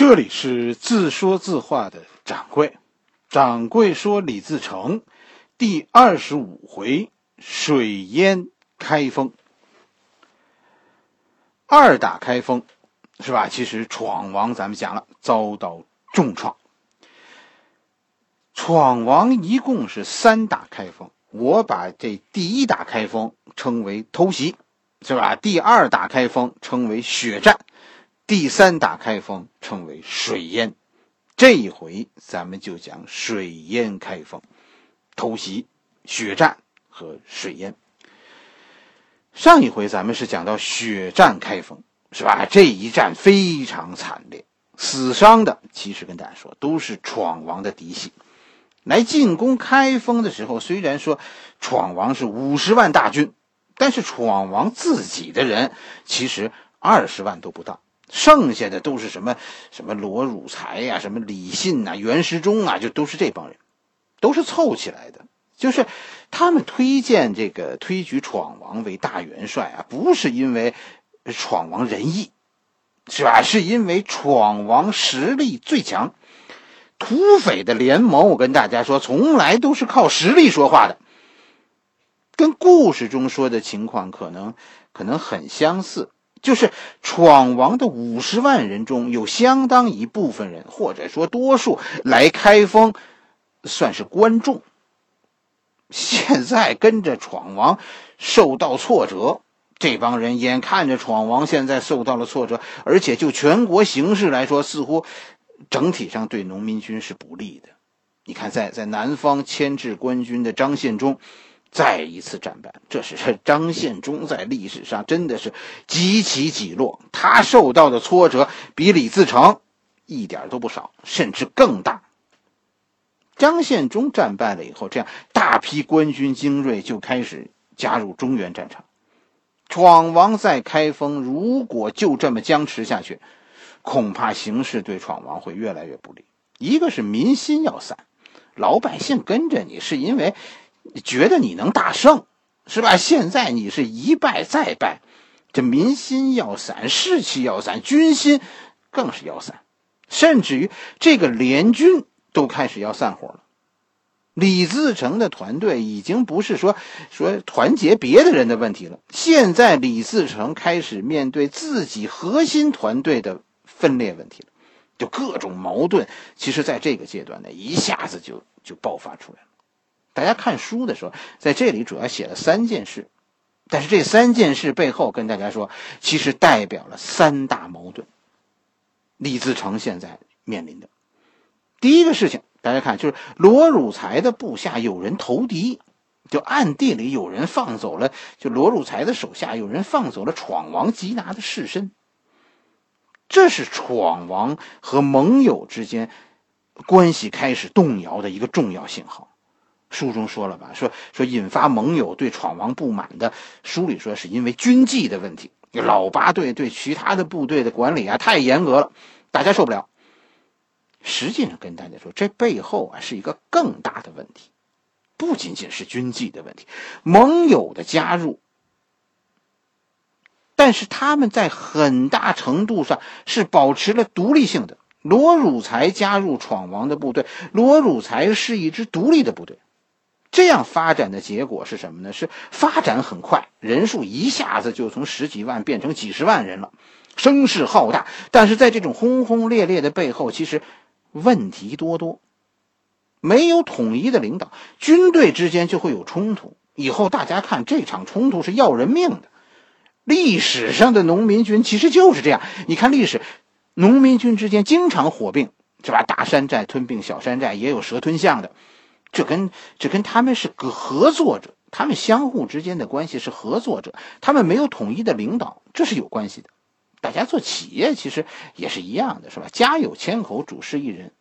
这里是自说自话的掌柜。掌柜说李自成第25回，水淹开封。二打开封是吧，其实闯王咱们讲了遭到重创，闯王一共是3打开封，我把这第1打开封称为偷袭是吧，第2打开封称为血战，第3打开封称为水淹。这一回咱们就讲水淹开封，偷袭、血战和水淹。上一回咱们是讲到血战开封是吧，这一战非常惨烈，死伤的其实跟大家说都是闯王的嫡系。来进攻开封的时候，虽然说闯王是50万大军，但是闯王自己的人其实20万都不到，剩下的都是什么罗汝才啊，什么李信啊，袁世忠啊，就都是这帮人，都是凑起来的。就是他们推荐这个推举闯王为大元帅啊，不是因为闯王仁义是吧，是因为闯王实力最强。土匪的联盟我跟大家说从来都是靠实力说话的，跟故事中说的情况可能很相似。就是闯王的50万人中有相当一部分人，或者说多数来开封算是观众，现在跟着闯王受到挫折，这帮人眼看着闯王现在受到了挫折，而且就全国形势来说似乎整体上对农民军是不利的。你看在南方牵制官军的张献忠再一次战败，这是张献忠在历史上真的是极起极落，他受到的挫折比李自成一点都不少，甚至更大。张献忠战败了以后，这样大批官军精锐就开始加入中原战场。闯王在开封如果就这么僵持下去，恐怕形势对闯王会越来越不利。一个是民心要散，老百姓跟着你是因为觉得你能大胜是吧，现在你是一败再败，这民心要散，士气要散，军心更是要散，甚至于这个联军都开始要散伙了。李自成的团队已经不是说团结别的人的问题了，现在李自成开始面对自己核心团队的分裂问题了，就各种矛盾其实在这个阶段呢一下子就爆发出来了。大家看书的时候在这里主要写了3件事，但是这3件事背后跟大家说其实代表了3大矛盾，李自成现在面临的第一个事情大家看，就是罗汝才的部下有人投敌，就暗地里有人放走了，就罗汝才的手下有人放走了闯王缉拿的士绅，这是闯王和盟友之间关系开始动摇的一个重要信号。书中说了吧，说引发盟友对闯王不满的，书里说是因为军纪的问题，老八队对其他的部队的管理啊太严格了，大家受不了。实际上跟大家说这背后啊是一个更大的问题，不仅仅是军纪的问题，盟友的加入，但是他们在很大程度上是保持了独立性的。罗汝才加入闯王的部队，罗汝才是一支独立的部队，这样发展的结果是什么呢？是发展很快，人数一下子就从10几万变成几10万人了，声势浩大。但是在这种轰轰烈烈的背后，其实问题多多，没有统一的领导，军队之间就会有冲突。以后大家看这场冲突是要人命的，历史上的农民军其实就是这样。你看历史，农民军之间经常火并是吧，大山寨吞并小山寨，也有蛇吞象的，这跟他们是个合作者，他们相互之间的关系是合作者，他们没有统一的领导，这是有关系的。大家做企业其实也是一样的是吧，家有千口主事一人，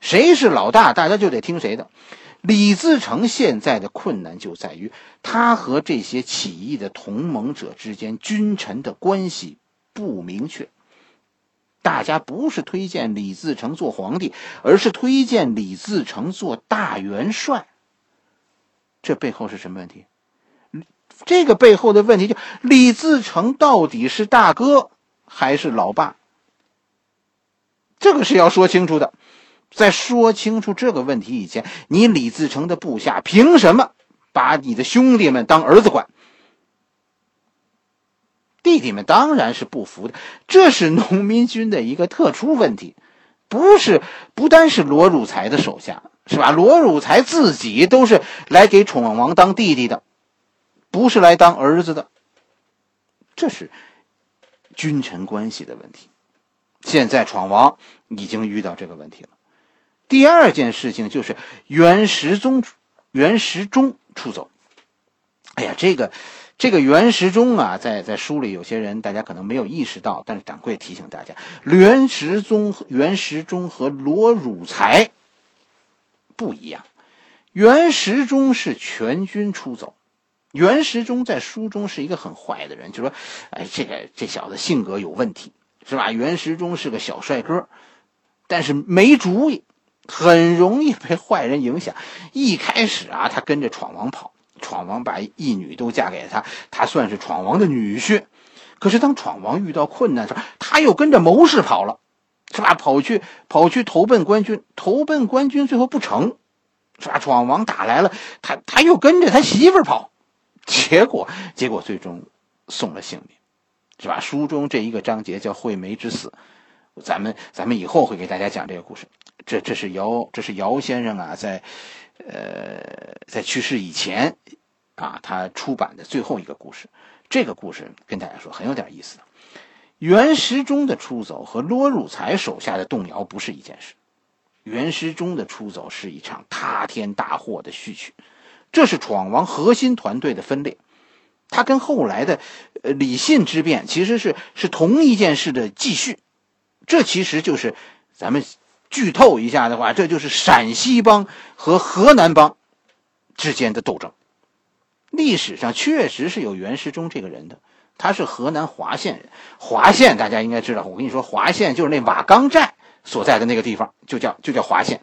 谁是老大大家就得听谁的。李自成现在的困难就在于他和这些起义的同盟者之间君臣的关系不明确，大家不是推荐李自成做皇帝，而是推荐李自成做大元帅。这背后是什么问题？这个背后的问题就李自成到底是大哥还是老爸？这个是要说清楚的。在说清楚这个问题以前，你李自成的部下凭什么把你的兄弟们当儿子管？弟弟们当然是不服的，这是农民军的一个特殊问题，不单是罗汝才的手下，是吧？罗汝才自己都是来给宠王当弟弟的，不是来当儿子的。这是君臣关系的问题。现在闯王已经遇到这个问题了。第二件事情就是袁时忠出走。哎呀，这个袁时忠啊，在书里有些人大家可能没有意识到，但是掌柜提醒大家，袁时忠和罗汝才不一样。袁时忠是全军出走。袁时忠在书中是一个很坏的人，就说哎，这小子性格有问题，是吧？袁时忠是个小帅哥，但是没主意，很容易被坏人影响。一开始啊，他跟着闯王跑，闯王把义女都嫁给他，他算是闯王的女婿。可是当闯王遇到困难的时候，他又跟着谋士跑了，是吧？跑去投奔官军，最后不成，是吧？闯王打来了，他又跟着他媳妇儿跑，结果最终送了性命，是吧？书中这一个章节叫惠梅之死，咱们以后会给大家讲这个故事。这是姚先生啊，在去世以前啊，他出版的最后一个故事。这个故事跟大家说很有点意思。袁时忠的出走和罗汝才手下的动摇不是一件事。袁时忠的出走是一场塌天大祸的序曲，这是闯王核心团队的分裂。他跟后来的李信之变其实是同一件事的继续。这其实就是咱们剧透一下的话，这就是陕西帮和河南帮之间的斗争。历史上确实是有袁时忠这个人的，他是河南滑县人。滑县大家应该知道，我跟你说，滑县就是那瓦岗寨所在的那个地方，就叫滑县。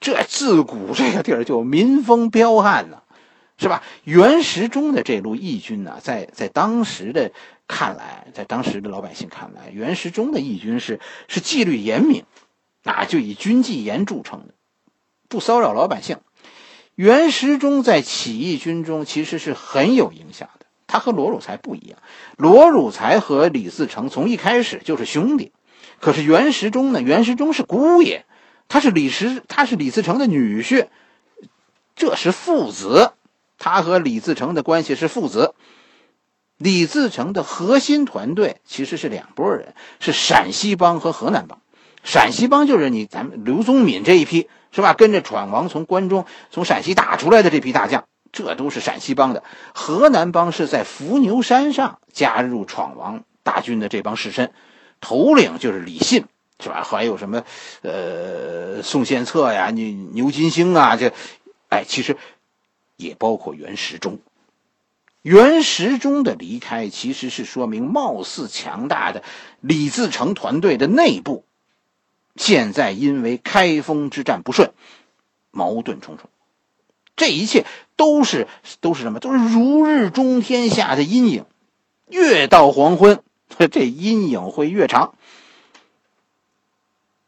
这自古这个地儿就民风彪悍呢，是吧？袁时忠的这路义军呢，在当时的老百姓看来，袁时忠的义军是纪律严明，啊，就以军纪严著称的，不骚扰老百姓。袁时忠在起义军中其实是很有影响的，他和罗汝才不一样。罗汝才和李自成从一开始就是兄弟，可是袁时忠呢，袁时忠是姑爷，他是李自成的女婿，这是父子。他和李自成的关系是父子。李自成的核心团队其实是两拨人，是陕西帮和河南帮。陕西帮就是咱们刘宗敏这一批，是吧？跟着闯王从关中从陕西打出来的这批大将，这都是陕西帮的。河南帮是在伏牛山上加入闯王大军的这帮士绅，头领就是李信，是吧？还有什么宋献策呀、牛金星啊，其实也包括袁时忠。袁时忠的离开其实是说明，貌似强大的李自成团队的内部现在因为开封之战不顺，矛盾重重。这一切都是什么？都是如日中天下的阴影，越到黄昏这阴影会越长。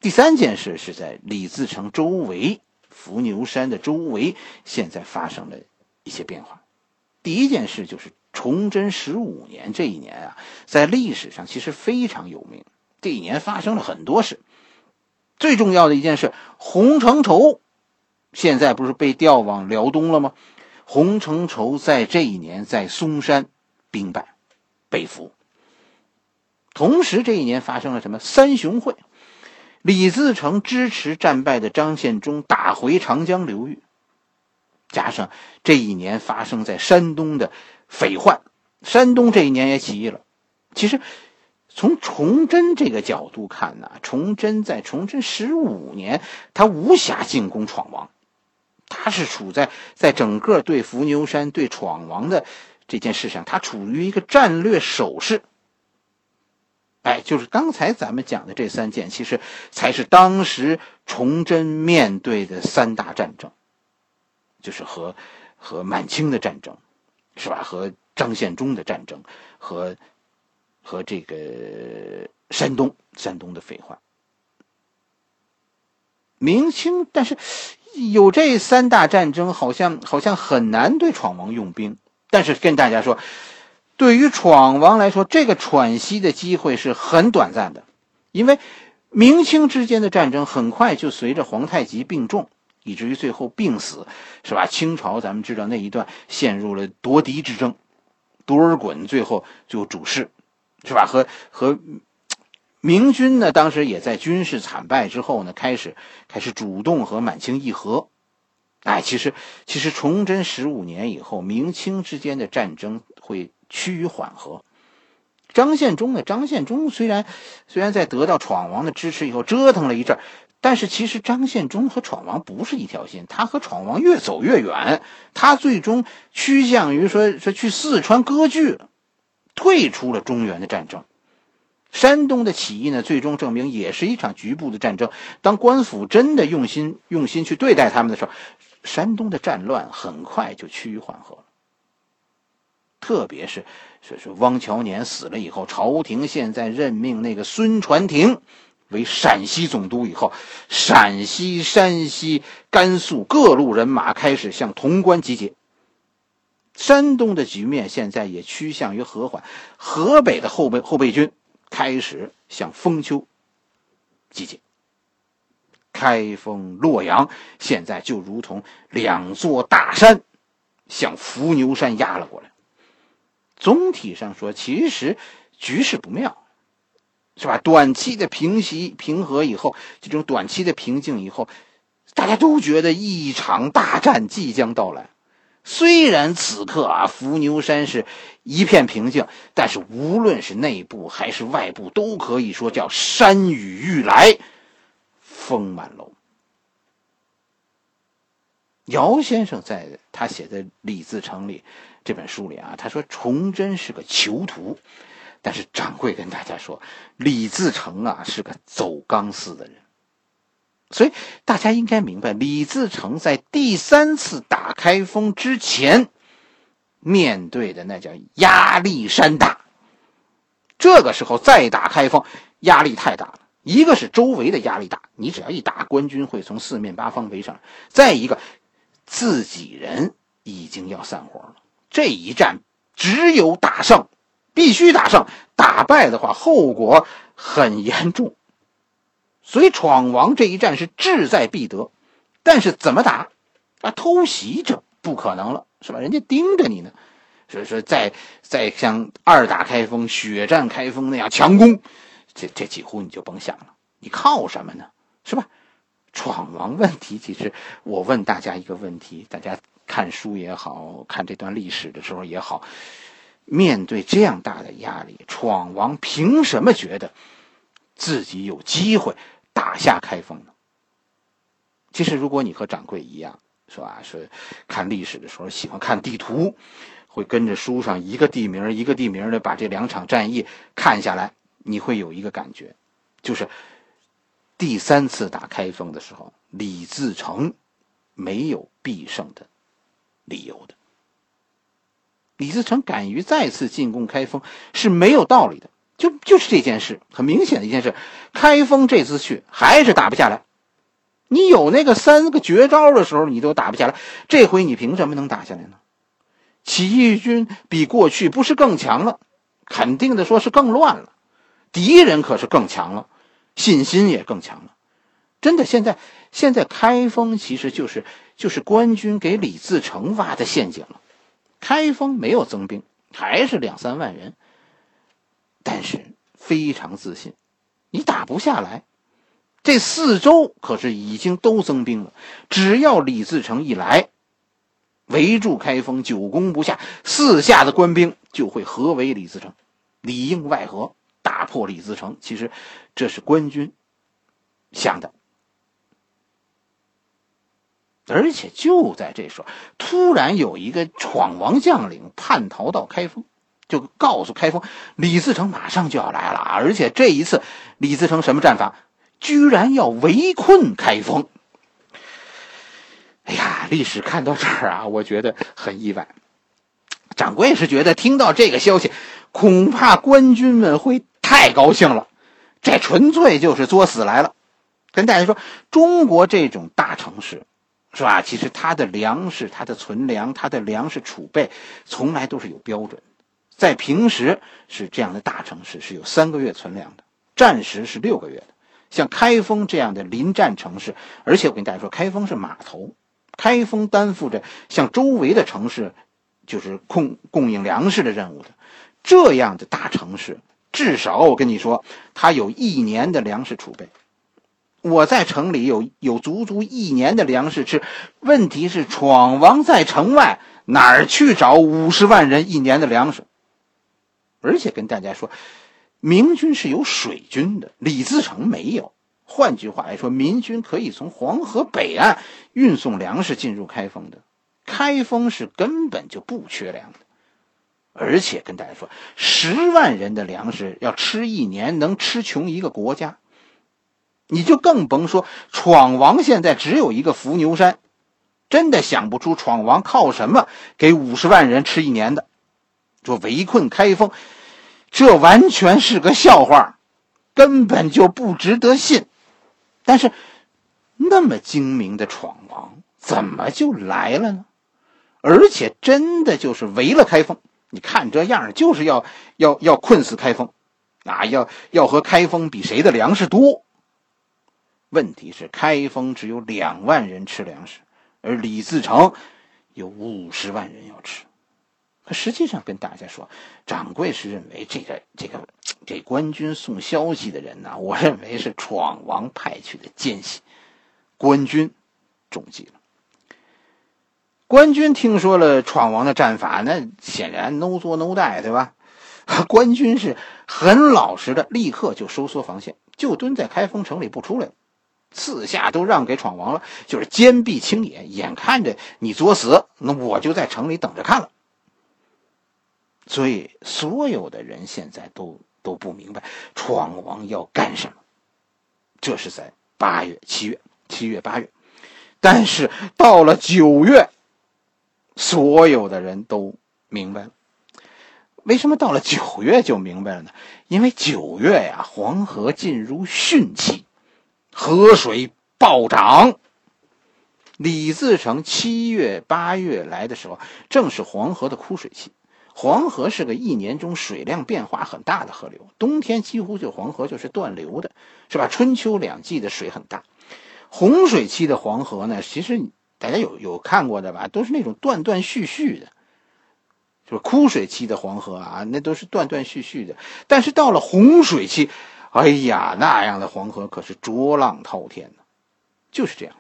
第三件事是在李自成周围，伏牛山的周围现在发生了一些变化。第一件事就是崇祯15年，这一年啊，在历史上其实非常有名。这一年发生了很多事，最重要的一件事，洪承畴现在不是被调往辽东了吗？洪承畴在这一年在嵩山兵败被俘。同时这一年发生了什么？三雄会。李自成支持战败的张献忠打回长江流域，加上这一年发生在山东的匪患，山东这一年也起义了。其实从崇祯这个角度看呢，崇祯15年他无暇进攻闯王，他是处在整个对伏牛山对闯王的这件事上，他处于一个战略守势。哎，就是刚才咱们讲的这三件，其实才是当时崇祯面对的三大战争，就是和满清的战争，是吧？和张献忠的战争，和这个山东的匪患。明清，但是有这三大战争，好像很难对闯王用兵。但是跟大家说，对于闯王来说，这个喘息的机会是很短暂的，因为明清之间的战争很快就随着皇太极病重，以至于最后病死，是吧？清朝咱们知道那一段陷入了夺嫡之争，独尔衮最后就主事，是吧？和明军呢，当时也在军事惨败之后呢，开始主动和满清议和。哎，其实崇祯15年以后，明清之间的战争会趋于缓和。张献忠虽然在得到闯王的支持以后折腾了一阵，但是其实张献忠和闯王不是一条心，他和闯王越走越远，他最终趋向于说去四川割据，退出了中原的战争。山东的起义呢，最终证明也是一场局部的战争。当官府真的用心去对待他们的时候，山东的战乱很快就趋于缓和了。特别是汪乔年死了以后，朝廷现在任命那个孙传庭为陕西总督以后，陕西、山西、甘肃各路人马开始向潼关集结。山东的局面现在也趋向于和缓，河北的后备军开始向封丘集结。开封、洛阳现在就如同两座大山向伏牛山压了过来。总体上说，其实局势不妙，是吧？短期的平和以后，这种短期的平静以后，大家都觉得一场大战即将到来。虽然此刻伏牛山是一片平静，但是无论是内部还是外部，都可以说叫山雨欲来风满楼。姚先生在他写的《李自成》里这本书里他说崇祯是个囚徒，但是掌柜跟大家说，李自成是个走钢丝的人。所以大家应该明白，李自成在第三次打开封之前面对的那叫压力山大。这个时候再打开封压力太大了，一个是周围的压力大，你只要一打，官军会从四面八方围上来；再一个自己人已经要散伙了，这一战只有打胜，必须打胜，打败的话后果很严重。所以闯王这一战是志在必得，但是怎么打偷袭这不可能了，是吧？人家盯着你呢。所以说再像二打开封、血战开封那样强攻，这几乎你就甭想了，你靠什么呢？是吧？闯王问题，其实我问大家一个问题，大家看书也好，看这段历史的时候也好，面对这样大的压力，闯王凭什么觉得自己有机会打下开封呢？其实如果你和掌柜一样，是看历史的时候喜欢看地图，会跟着书上一个地名一个地名的把这两场战役看下来，你会有一个感觉，就是第三次打开封的时候，李自成没有必胜的理由的。李自成敢于再次进攻开封是没有道理的，就是这件事，很明显的一件事。开封这次去还是打不下来，你有那个三个绝招的时候你都打不下来，这回你凭什么能打下来呢？起义军比过去不是更强了，肯定的说是更乱了，敌人可是更强了，信心也更强了。真的，现在开封其实就是官军给李自成挖的陷阱了。开封没有增兵，还是2-3万人，但是非常自信，你打不下来。这4州可是已经都增兵了，只要李自成一来，围住开封，久攻不下，4下的官兵就会合围李自成，里应外合，打破李自成。其实这是官军想的。而且就在这时候，突然有一个闯王将领叛逃到开封，就告诉开封李自成马上就要来了，而且这一次李自成什么战法？居然要围困开封。哎呀，历史看到这儿我觉得很意外。掌柜是觉得听到这个消息，恐怕官军们会太高兴了，这纯粹就是作死来了。跟大家说，中国这种大城市是吧，其实它的粮食、它的存粮、它的粮食储备从来都是有标准，在平时是这样的大城市是有3个月存粮的，战时是6个月的。像开封这样的临战城市，而且我跟大家说，开封是码头，开封担负着向周围的城市就是供应粮食的任务的，这样的大城市至少我跟你说它有1年的粮食储备。我在城里有足足1年的粮食吃，问题是闯王在城外哪儿去找50万人1年的粮食？而且跟大家说，明军是有水军的，李自成没有。换句话来说，民军可以从黄河北岸运送粮食进入开封的，开封是根本就不缺粮的。而且跟大家说，10万人的粮食要吃1年，能吃穷一个国家。你就更甭说闯王现在只有一个伏牛山，真的想不出闯王靠什么给50万人吃1年的。说围困开封，这完全是个笑话，根本就不值得信。但是那么精明的闯王怎么就来了呢？而且真的就是围了开封，你看这样就是要困死开封啊，要和开封比谁的粮食多。问题是开封只有2万人吃粮食，而李自成有50万人要吃。可实际上跟大家说，掌柜是认为这官军送消息的人呢，我认为是闯王派去的奸细，官军中计了。官军听说了闯王的战法，那显然 no 作 no die， 对吧？官军是很老实的，立刻就收缩防线，就蹲在开封城里不出来了，四下都让给闯王了，就是坚壁清野，眼看着你作死，那我就在城里等着看了。所以所有的人现在都不明白闯王要干什么。这是在7月、8月。但是到了9月，所有的人都明白了。为什么到了9月就明白了呢？因为9月呀，黄河进入汛期，河水暴涨。李自成7月、8月来的时候，正是黄河的枯水期。黄河是个1年中水量变化很大的河流，冬天几乎就黄河就是断流的，是吧？春秋2季的水很大。洪水期的黄河呢，其实大家有看过的吧，都是那种断断续续的。就是枯水期的黄河啊，那都是断断续续的。但是到了洪水期，哎呀，那样的黄河可是浊浪滔天的。就是这样。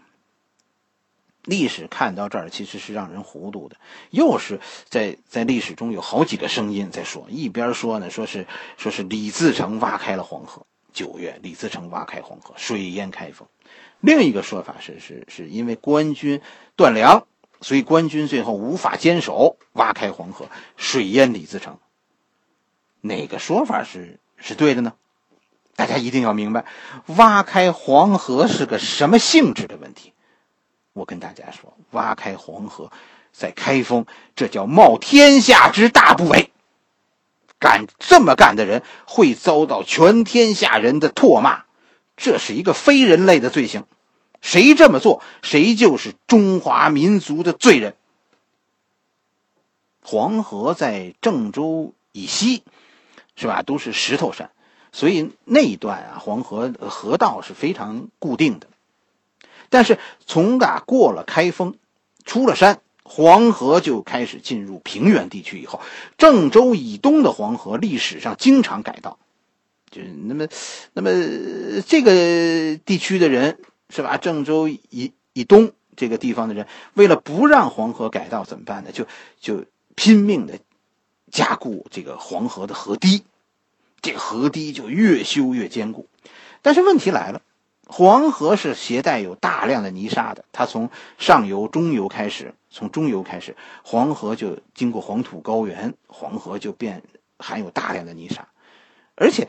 历史看到这儿其实是让人糊涂的，又是在历史中有好几个声音在说，一边说呢，说是李自成挖开了黄河，9月李自成挖开黄河，水淹开封。另一个说法是因为官军断粮，所以官军最后无法坚守，挖开黄河，水淹李自成。哪个说法是对的呢？大家一定要明白，挖开黄河是个什么性质的问题。我跟大家说，挖开黄河在开封，这叫冒天下之大不韪。敢这么干的人会遭到全天下人的唾骂，这是一个非人类的罪行。谁这么做，谁就是中华民族的罪人。黄河在郑州以西，是吧，都是石头山，所以那一段啊，黄河河道是非常固定的。但是从打过了开封，出了山，黄河就开始进入平原地区以后，郑州以东的黄河历史上经常改道，就是那么这个地区的人，是吧？郑州以东这个地方的人，为了不让黄河改道怎么办呢？就拼命的加固这个黄河的河堤，这个河堤就越修越坚固。但是问题来了，黄河是携带有大量的泥沙的，它从上游、中游开始，从中游开始，黄河就经过黄土高原，黄河就变含有大量的泥沙。而且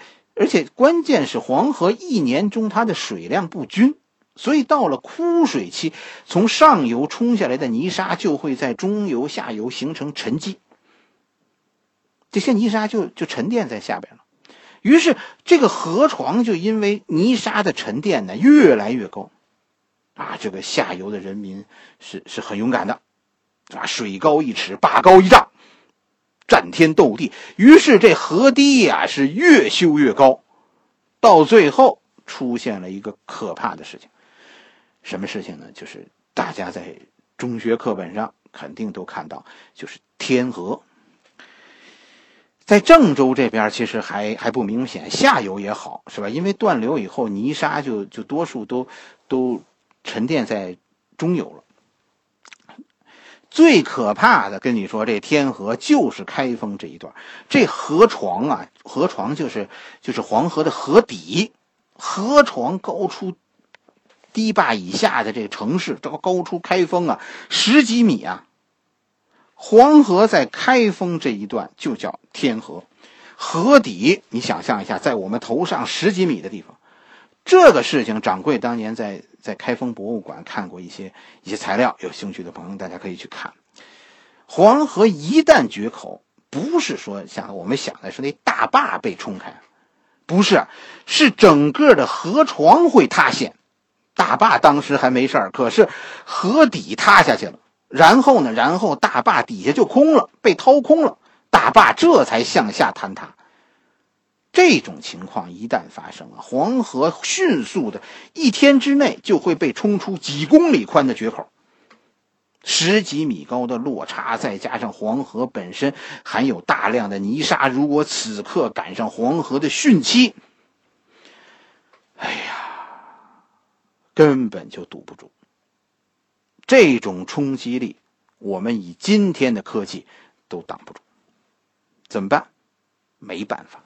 关键是黄河1年中它的水量不均，所以到了枯水期，从上游冲下来的泥沙就会在中游、下游形成沉积，这些泥沙就沉淀在下边了。于是这个河床就因为泥沙的沉淀呢越来越高，啊，这个下游的人民是很勇敢的，啊，水高一尺，坝高一丈，战天斗地。于是这河堤啊是越修越高，到最后出现了一个可怕的事情，什么事情呢？就是大家在中学课本上肯定都看到，就是天河。在郑州这边其实还不明显，下游也好，是吧？因为断流以后泥沙就多数都沉淀在中游了。最可怕的跟你说，这天河就是开封这一段，这河床啊，河床就是黄河的河底，河床高出堤坝以下的这个城市，高出开封啊10几米啊。黄河在开封这一段就叫天河，河底你想象一下，在我们头上10几米的地方。这个事情，掌柜当年在开封博物馆看过一些材料，有兴趣的朋友大家可以去看。黄河一旦决口，不是说像我们想的是那大坝被冲开，不是，是整个的河床会塌陷。大坝当时还没事儿，可是河底塌下去了，然后大坝底下就空了，被掏空了，大坝这才向下坍塌。这种情况一旦发生啊，黄河迅速的一天之内就会被冲出几公里宽的决口，10几米高的落差，再加上黄河本身含有大量的泥沙，如果此刻赶上黄河的汛期，哎呀，根本就堵不住。这种冲击力，我们以今天的科技都挡不住，怎么办？没办法。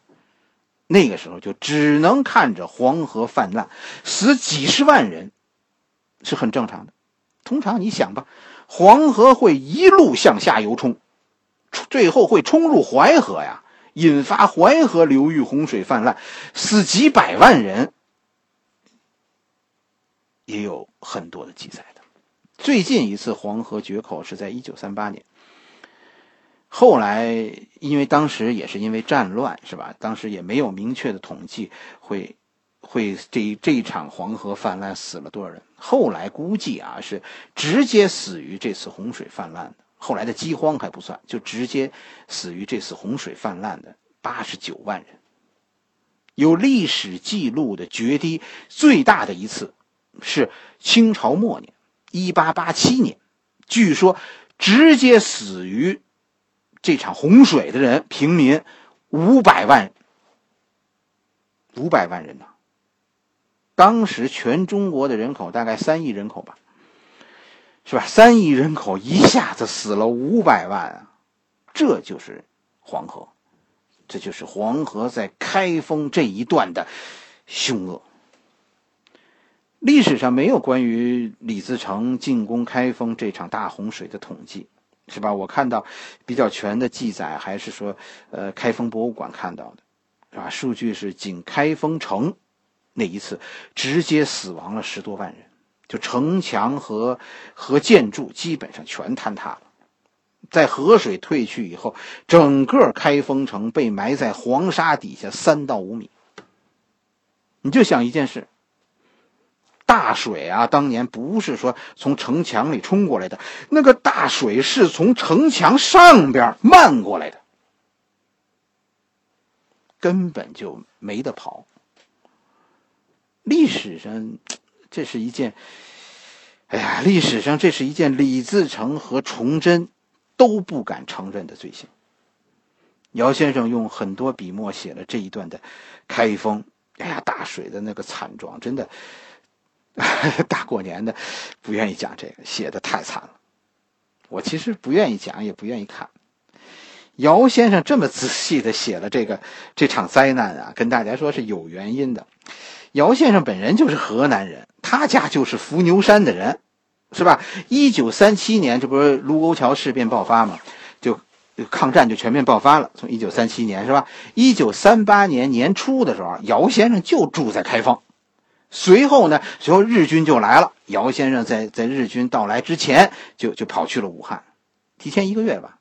那个时候就只能看着黄河泛滥，死几十万人是很正常的。通常你想吧，黄河会一路向下游冲，最后会冲入淮河呀，引发淮河流域洪水泛滥，死几百万人也有很多的记载的。最近一次黄河决口是在1938年。后来因为当时也是因为战乱，是吧，当时也没有明确的统计会这一场黄河泛滥死了多少人，后来估计啊是直接死于这次洪水泛滥的，后来的饥荒还不算，就直接死于这次洪水泛滥的89万人。有历史记录的决堤最大的一次是清朝末年1887年，据说直接死于这场洪水的人，平民500万人呢。当时全中国的人口大概3亿人口吧，是吧？3亿人口一下子死了500万啊！这就是黄河，这就是黄河在开封这一段的凶恶。历史上没有关于李自成进攻开封这场大洪水的统计，是吧？我看到比较全的记载还是说开封博物馆看到的，是吧？数据是仅开封城那一次直接死亡了10多万人，就城墙和建筑基本上全坍塌了。在河水退去以后，整个开封城被埋在黄沙底下3到5米。你就想一件事，大水啊，当年不是说从城墙里冲过来的，那个大水是从城墙上边漫过来的，根本就没得跑。历史上这是一件，哎呀，历史上这是一件李自成和崇祯都不敢承认的罪行。姚先生用很多笔墨写了这一段的开封，哎呀，大水的那个惨状，真的大过年的不愿意讲，这个写的太惨了，我其实不愿意讲也不愿意看。姚先生这么仔细的写了这场灾难啊，跟大家说是有原因的。姚先生本人就是河南人，他家就是伏牛山的人，是吧？1937年这不是卢沟桥事变爆发吗？就抗战就全面爆发了，从1937年，是吧？1938年年初的时候，姚先生就住在开封。随后呢，随后日军就来了，姚先生在日军到来之前就跑去了武汉，提前1个月吧。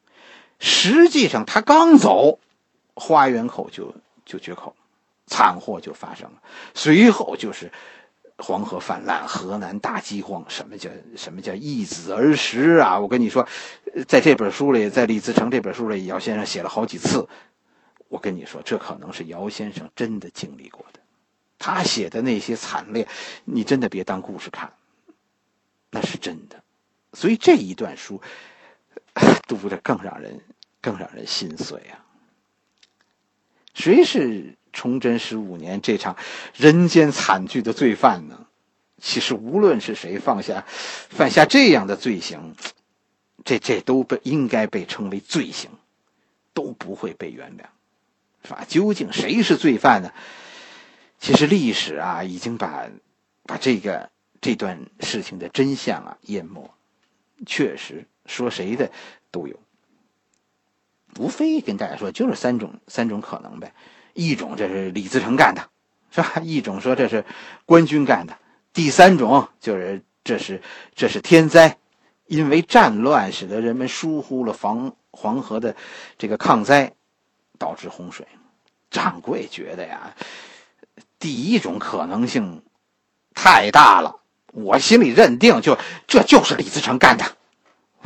实际上他刚走，花园口就决口了。惨祸就发生了。随后就是黄河泛滥，河南大饥荒，什么叫易子而食啊？我跟你说，在这本书里，在李自成这本书里，姚先生写了好几次。我跟你说，这可能是姚先生真的经历过的。他写的那些惨烈，你真的别当故事看，那是真的。所以这一段书读着更让人心碎啊！谁是崇祯15年这场人间惨剧的罪犯呢？其实无论是谁犯下这样的罪行，这都应该被称为罪行，都不会被原谅，是吧？究竟谁是罪犯呢？其实历史啊，已经把这段事情的真相啊淹没，确实说谁的都有。无非跟大家说，就是三种可能呗。一种这是李自成干的，是吧？一种说这是官军干的，第三种就是这是天灾，因为战乱使得人们疏忽了黄河的这个抗灾，导致洪水。掌柜觉得呀，第一种可能性太大了，我心里认定这就是李自成干的。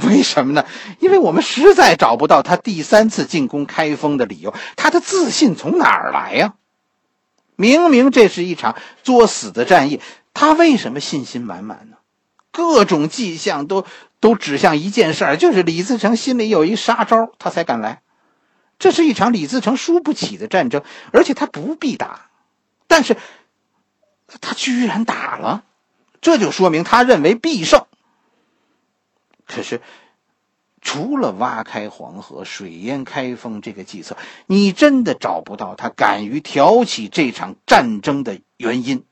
为什么呢？因为我们实在找不到他第三次进攻开封的理由，他的自信从哪儿来呀？明明这是一场作死的战役，他为什么信心满满呢？各种迹象都指向一件事儿，就是李自成心里有一杀招，他才敢来。这是一场李自成输不起的战争，而且他不必打，但是他居然打了，这就说明他认为必胜。可是除了挖开黄河水淹开封这个计策，你真的找不到他敢于挑起这场战争的原因。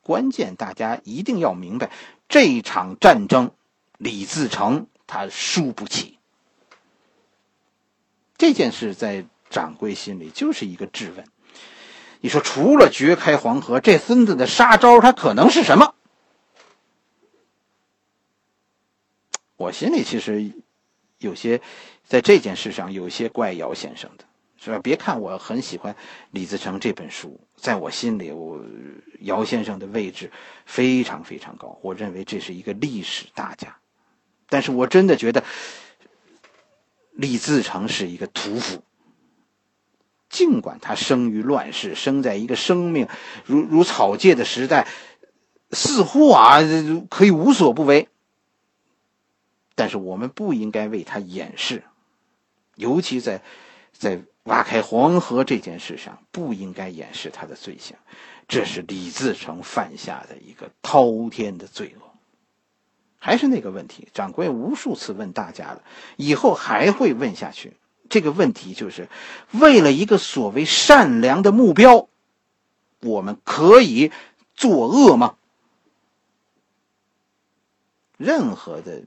关键大家一定要明白，这场战争李自成他输不起。这件事在掌柜心里就是一个质问。你说除了掘开黄河，这孙子的杀招他可能是什么？我心里其实有些，在这件事上有些怪姚先生的，是吧？别看我很喜欢李自成这本书，在我心里，姚先生的位置非常非常高，我认为这是一个历史大家。但是我真的觉得李自成是一个屠夫，尽管他生于乱世，生在一个生命如草芥的时代，似乎啊可以无所不为。但是我们不应该为他掩饰，尤其在挖开黄河这件事上，不应该掩饰他的罪行。这是李自成犯下的一个滔天的罪恶。还是那个问题，掌柜无数次问大家了，以后还会问下去。这个问题就是，为了一个所谓善良的目标，我们可以作恶吗？任何的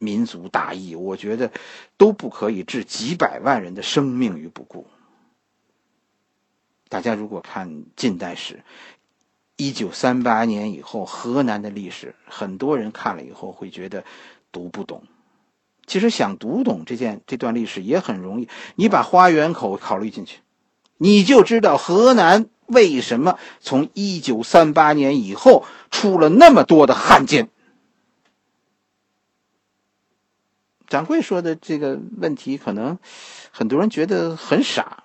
民族大义，我觉得都不可以置几百万人的生命于不顾。大家如果看近代史，1938年以后河南的历史，很多人看了以后会觉得读不懂。其实想读懂这段历史也很容易，你把花园口考虑进去，你就知道河南为什么从1938年以后出了那么多的汉奸。掌柜说的这个问题，可能很多人觉得很傻，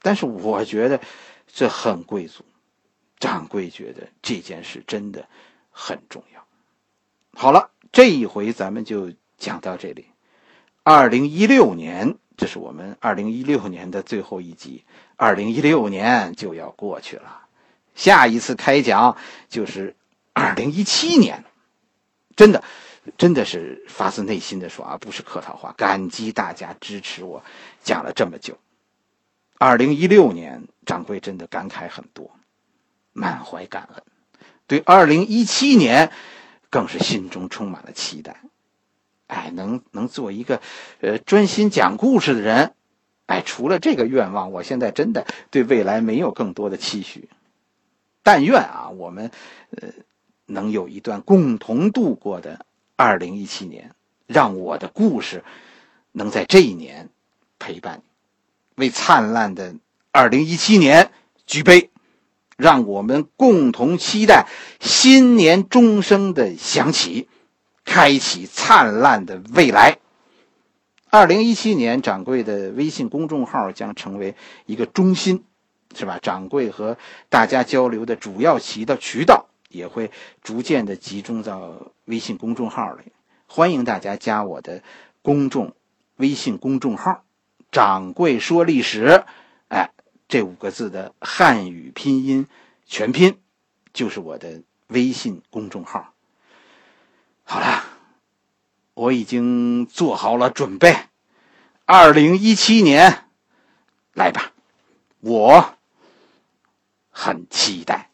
但是我觉得这很贵族。掌柜觉得这件事真的很重要。好了，这一回咱们就讲到这里。2016年，这是我们2016年的最后一集，2016年就要过去了，下一次开讲就是2017年。真的是发自内心的说啊，不是客套话，感激大家支持我讲了这么久。2016年掌柜真的感慨很多，满怀感恩，对2017年更是心中充满了期待。哎，能做一个专心讲故事的人，哎，除了这个愿望，我现在真的对未来没有更多的期许。但愿啊，我们能有一段共同度过的2017年，让我的故事能在这一年陪伴你，为灿烂的2017年举杯，让我们共同期待新年钟声的响起，开启灿烂的未来。2017年掌柜的微信公众号将成为一个中心，是吧？掌柜和大家交流的主要渠道也会逐渐的集中到微信公众号里。欢迎大家加我的微信公众号掌柜说历史，这5个字的汉语拼音全拼就是我的微信公众号。好了，我已经做好了准备，2017年来吧，我很期待。